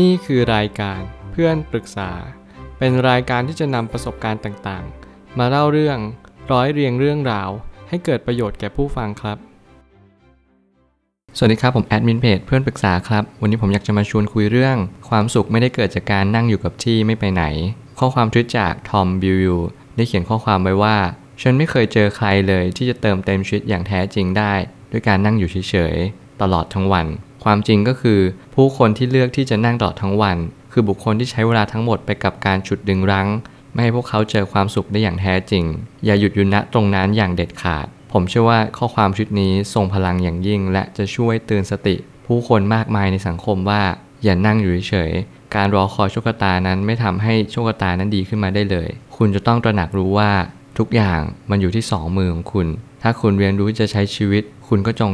นี่คือรายการเพื่อนปรึกษาเป็นรายการที่จะนำประสบการณ์ต่างๆมาเล่าเรื่องร้อยเรียงเรื่องราวให้เกิดประโยชน์แก่ผู้ฟังครับสวัสดีครับผมแอดมินเพจเพื่อนปรึกษาครับวันนี้ผมอยากจะมาชวนคุยเรื่องความสุขไม่ได้เกิดจากการนั่งอยู่กับที่ไม่ไปไหนข้อความทวิตจากทอมบิลยูได้เขียนข้อความไว้ว่าฉันไม่เคยเจอใครเลยที่จะเติมเต็มชีวิตอย่างแท้จริงได้ด้วยการนั่งอยู่เฉยๆตลอดทั้งวันความจริงก็คือผู้คนที่เลือกที่จะนั่งตลอดทั้งวันคือบุคคลที่ใช้เวลาทั้งหมดไปกับการฉุดดึงรั้งไม่ให้พวกเขาเจอความสุขได้อย่างแท้จริงอย่าหยุดอยู่ณตรงนั้นอย่างเด็ดขาดผมเชื่อว่าข้อความชุดนี้ทรงพลังอย่างยิ่งและจะช่วยเตือนสติผู้คนมากมายในสังคมว่าอย่านั่งอยู่เฉยๆการรอคอยโชคชะตานั้นไม่ทำให้โชคชะตานั้นดีขึ้นมาได้เลยคุณจะต้องตระหนักรู้ว่าทุกอย่างมันอยู่ที่สองมือของคุณถ้าคุณเรียนรู้จะใช้ชีวิตคุณก็จง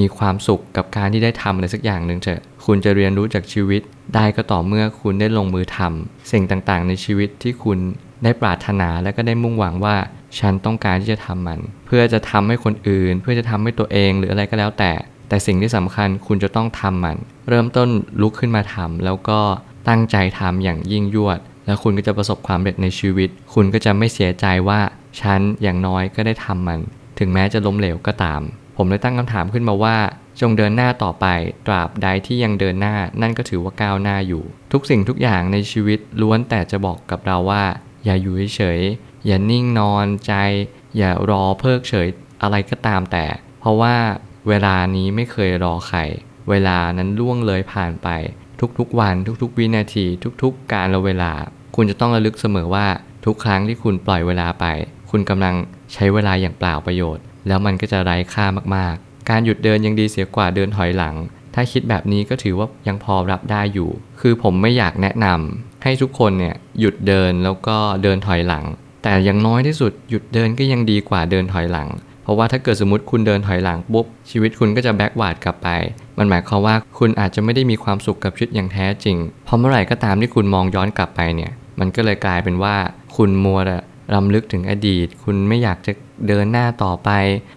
มีความสุขกับการที่ได้ทำอะไรสักอย่างหนึ่งเถอะคุณจะเรียนรู้จากชีวิตได้ก็ต่อเมื่อคุณได้ลงมือทำสิ่งต่างๆในชีวิตที่คุณได้ปรารถนาและก็ได้มุ่งหวังว่าฉันต้องการที่จะทำมันเพื่อจะทำให้คนอื่นเพื่อจะทำให้ตัวเองหรืออะไรก็แล้วแต่สิ่งที่สำคัญคุณจะต้องทำมันเริ่มต้นลุกขึ้นมาทำแล้วก็ตั้งใจทำอย่างยิ่งยวดแล้วคุณก็จะประสบความสำเร็จในชีวิตคุณก็จะไม่เสียใจว่าฉันอย่างน้อยก็ได้ทำมันถึงแม้จะล้มเหลวก็ตามผมเลยตั้งคำถามขึ้นมาว่าจงเดินหน้าต่อไปตราบใดที่ยังเดินหน้านั่นก็ถือว่าก้าวหน้าอยู่ทุกสิ่งทุกอย่างในชีวิตล้วนแต่จะบอกกับเราว่าอย่าอยู่เฉยอย่านิ่งนอนใจอย่ารอเพิกเฉยอะไรก็ตามแต่เพราะว่าเวลานี้ไม่เคยรอใครเวลานั้นล่วงเลยผ่านไปทุกๆวันทุกๆวินาทีทุกๆการละเวลาคุณจะต้องระลึกเสมอว่าทุกครั้งที่คุณปล่อยเวลาไปคุณกำลังใช้เวลาอย่างเปล่าประโยชน์แล้วมันก็จะไร้ค่ามากๆการหยุดเดินยังดีเสียกว่าเดินถอยหลังถ้าคิดแบบนี้ก็ถือว่ายังพอรับได้อยู่คือผมไม่อยากแนะนำให้ทุกคนเนี่ยหยุดเดินแล้วก็เดินถอยหลังแต่อย่างน้อยที่สุดหยุดเดินก็ยังดีกว่าเดินถอยหลังเพราะว่าถ้าเกิดสมมติคุณเดินถอยหลังปุ๊บชีวิตคุณก็จะแบ็กวาร์ดกลับไปมันหมายความว่าคุณอาจจะไม่ได้มีความสุขกับชีวิตอย่างแท้จริงเพราะเมื่อไหร่ก็ตามที่คุณมองย้อนกลับไปเนี่ยมันก็เลยกลายเป็นว่าคุณมัวแต่รำลึกถึงอดีตคุณไม่อยากจะเดินหน้าต่อไป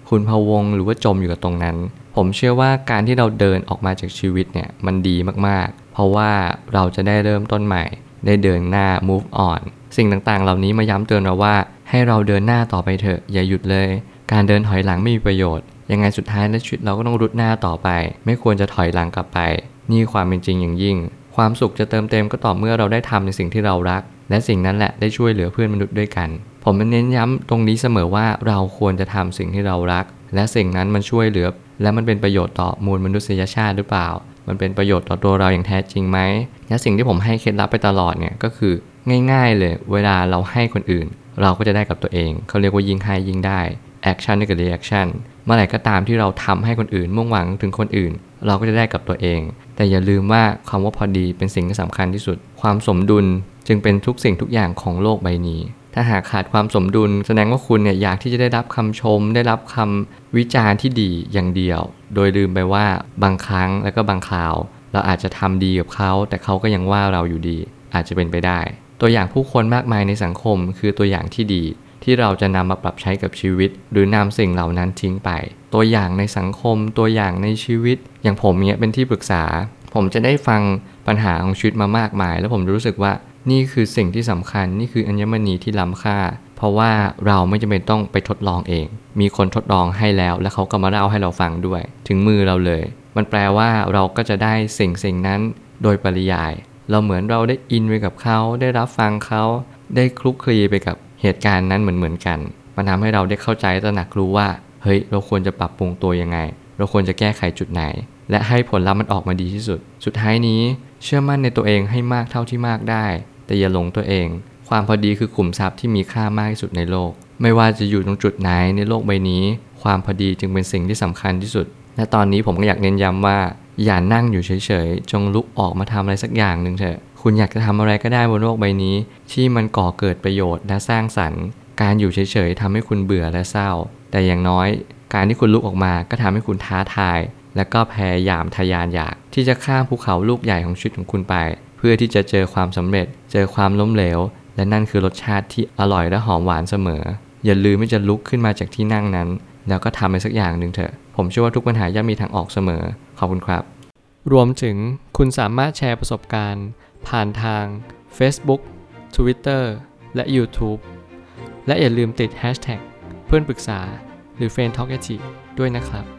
คุณพะวงหรือว่าจมอยู่กับตรงนั้นผมเชื่อว่าการที่เราเดินออกมาจากชีวิตเนี่ยมันดีมากๆเพราะว่าเราจะได้เริ่มต้นใหม่ได้เดินหน้า move on สิ่งต่างๆเหล่านี้มาย้ำเตือนเราว่าให้เราเดินหน้าต่อไปเถอะอย่าหยุดเลยการเดินถอยหลังไม่มีประโยชน์ยังไงสุดท้ายแล้วชีวิตเราก็ต้องรุดหน้าต่อไปไม่ควรจะถอยหลังกลับไปนี่ความเป็นจริงอย่างยิ่งความสุขจะเติมเต็มก็ต่อเมื่อเราได้ทำในสิ่งที่เรารักและสิ่งนั้นแหละได้ช่วยเหลือเพื่อนมนุษย์ด้วยกันผมเน้นย้ำตรงนี้เสมอว่าเราควรจะทำสิ่งที่เรารักและสิ่งนั้นมันช่วยเหลือและมันเป็นประโยชน์ต่อมวลมนุษยชาติหรือเปล่ามันเป็นประโยชน์ต่อตัวเราอย่างแท้จริงไหมและสิ่งที่ผมให้เคล็ดลับไปตลอดเนี่ยก็คือง่ายๆเลยเวลาเราให้คนอื่นเราก็จะได้กับตัวเองเขาเรียกว่ายิ่งให้ยิ่งได้แอคชั่นนี่กับรีแอคชั่นเมื่อไหร่ก็ตามที่เราทำให้คนอื่นมุ่งหวังถึงคนอื่นเราก็จะได้กับตัวเองแต่อย่าลืมว่าคำว่าพอดีเป็นสิ่งที่สำคัญที่สุดความสมดุลจึงเป็นทุกสิ่งทุกอย่างของโลกใบนี้ถ้าหากขาดความสมดุลแสดงว่าคุณเนี่ยอยากที่จะได้รับคำชมได้รับคำวิจารณ์ที่ดีอย่างเดียวโดยลืมไปว่าบางครั้งและก็บางคราวเราอาจจะทำดีกับเขาแต่เขาก็ยังว่าเราอยู่ดีอาจจะเป็นไปได้ตัวอย่างผู้คนมากมายในสังคมคือตัวอย่างที่ดีที่เราจะนำมาปรับใช้กับชีวิตหรือนำสิ่งเหล่านั้นทิ้งไปตัวอย่างในสังคมตัวอย่างในชีวิตอย่างผมเนี่ยเป็นที่ปรึกษาผมจะได้ฟังปัญหาของชีวิตมามากมายแล้วผมรู้สึกว่านี่คือสิ่งที่สำคัญนี่คืออัญมณีที่ล้ำค่าเพราะว่าเราไม่จำเป็นต้องไปทดลองเองมีคนทดลองให้แล้วและเขาก็มาเล่าให้เราฟังด้วยถึงมือเราเลยมันแปลว่าเราก็จะได้สิ่งนั้นโดยปริยายเราเหมือนเราได้อินไปกับเขาได้รับฟังเขาได้คลุกคลีไปกับเหตุการณ์นั้นเหมือนกันมันทำให้เราได้เข้าใจตระหนักรู้ว่าเฮ้ยเราควรจะปรับปรุงตัวยังไงเราควรจะแก้ไขจุดไหนและให้ผลลัพธ์มันออกมาดีที่สุดสุดท้ายนี้เชื่อมั่นในตัวเองให้มากเท่าที่มากได้แต่อย่าหลงตัวเองความพอดีคือขุมทรัพย์ที่มีค่ามากที่สุดในโลกไม่ว่าจะอยู่ตรงจุดไหนในโลกใบนี้ความพอดีจึงเป็นสิ่งที่สำคัญที่สุดและตอนนี้ผมก็อยากเน้นย้ำว่าอย่านั่งอยู่เฉยๆจงลุกออกมาทำอะไรสักอย่างหนึ่งเถอะคุณอยากจะทำอะไรก็ได้บนโลกใบนี้ที่มันก่อเกิดประโยชน์และสร้างสรรค์การอยู่เฉยๆทำให้คุณเบื่อและเศร้าแต่อย่างน้อยการที่คุณลุกออกมาก็ทำให้คุณท้าทายและก็พยายามทะยานอยากที่จะข้ามภูเขาลูกใหญ่ของชีวิตของคุณไปเพื่อที่จะเจอความสำเร็จเจอความล้มเหลวและนั่นคือรสชาติที่อร่อยและหอมหวานเสมออย่าลืมที่จะลุกขึ้นมาจากที่นั่งนั้นแล้วก็ทำอะไรสักอย่างหนึ่งเถอะผมเชื่อว่าทุกปัญหาย่อมมีทางออกเสมอขอบคุณครับ รวมถึงคุณสามารถแชร์ประสบการณ์ผ่านทาง Facebook, Twitter และ YouTube และอย่าลืมติด Hashtag เพื่อนปรึกษาหรือ Friend Talk ด้วยนะครับ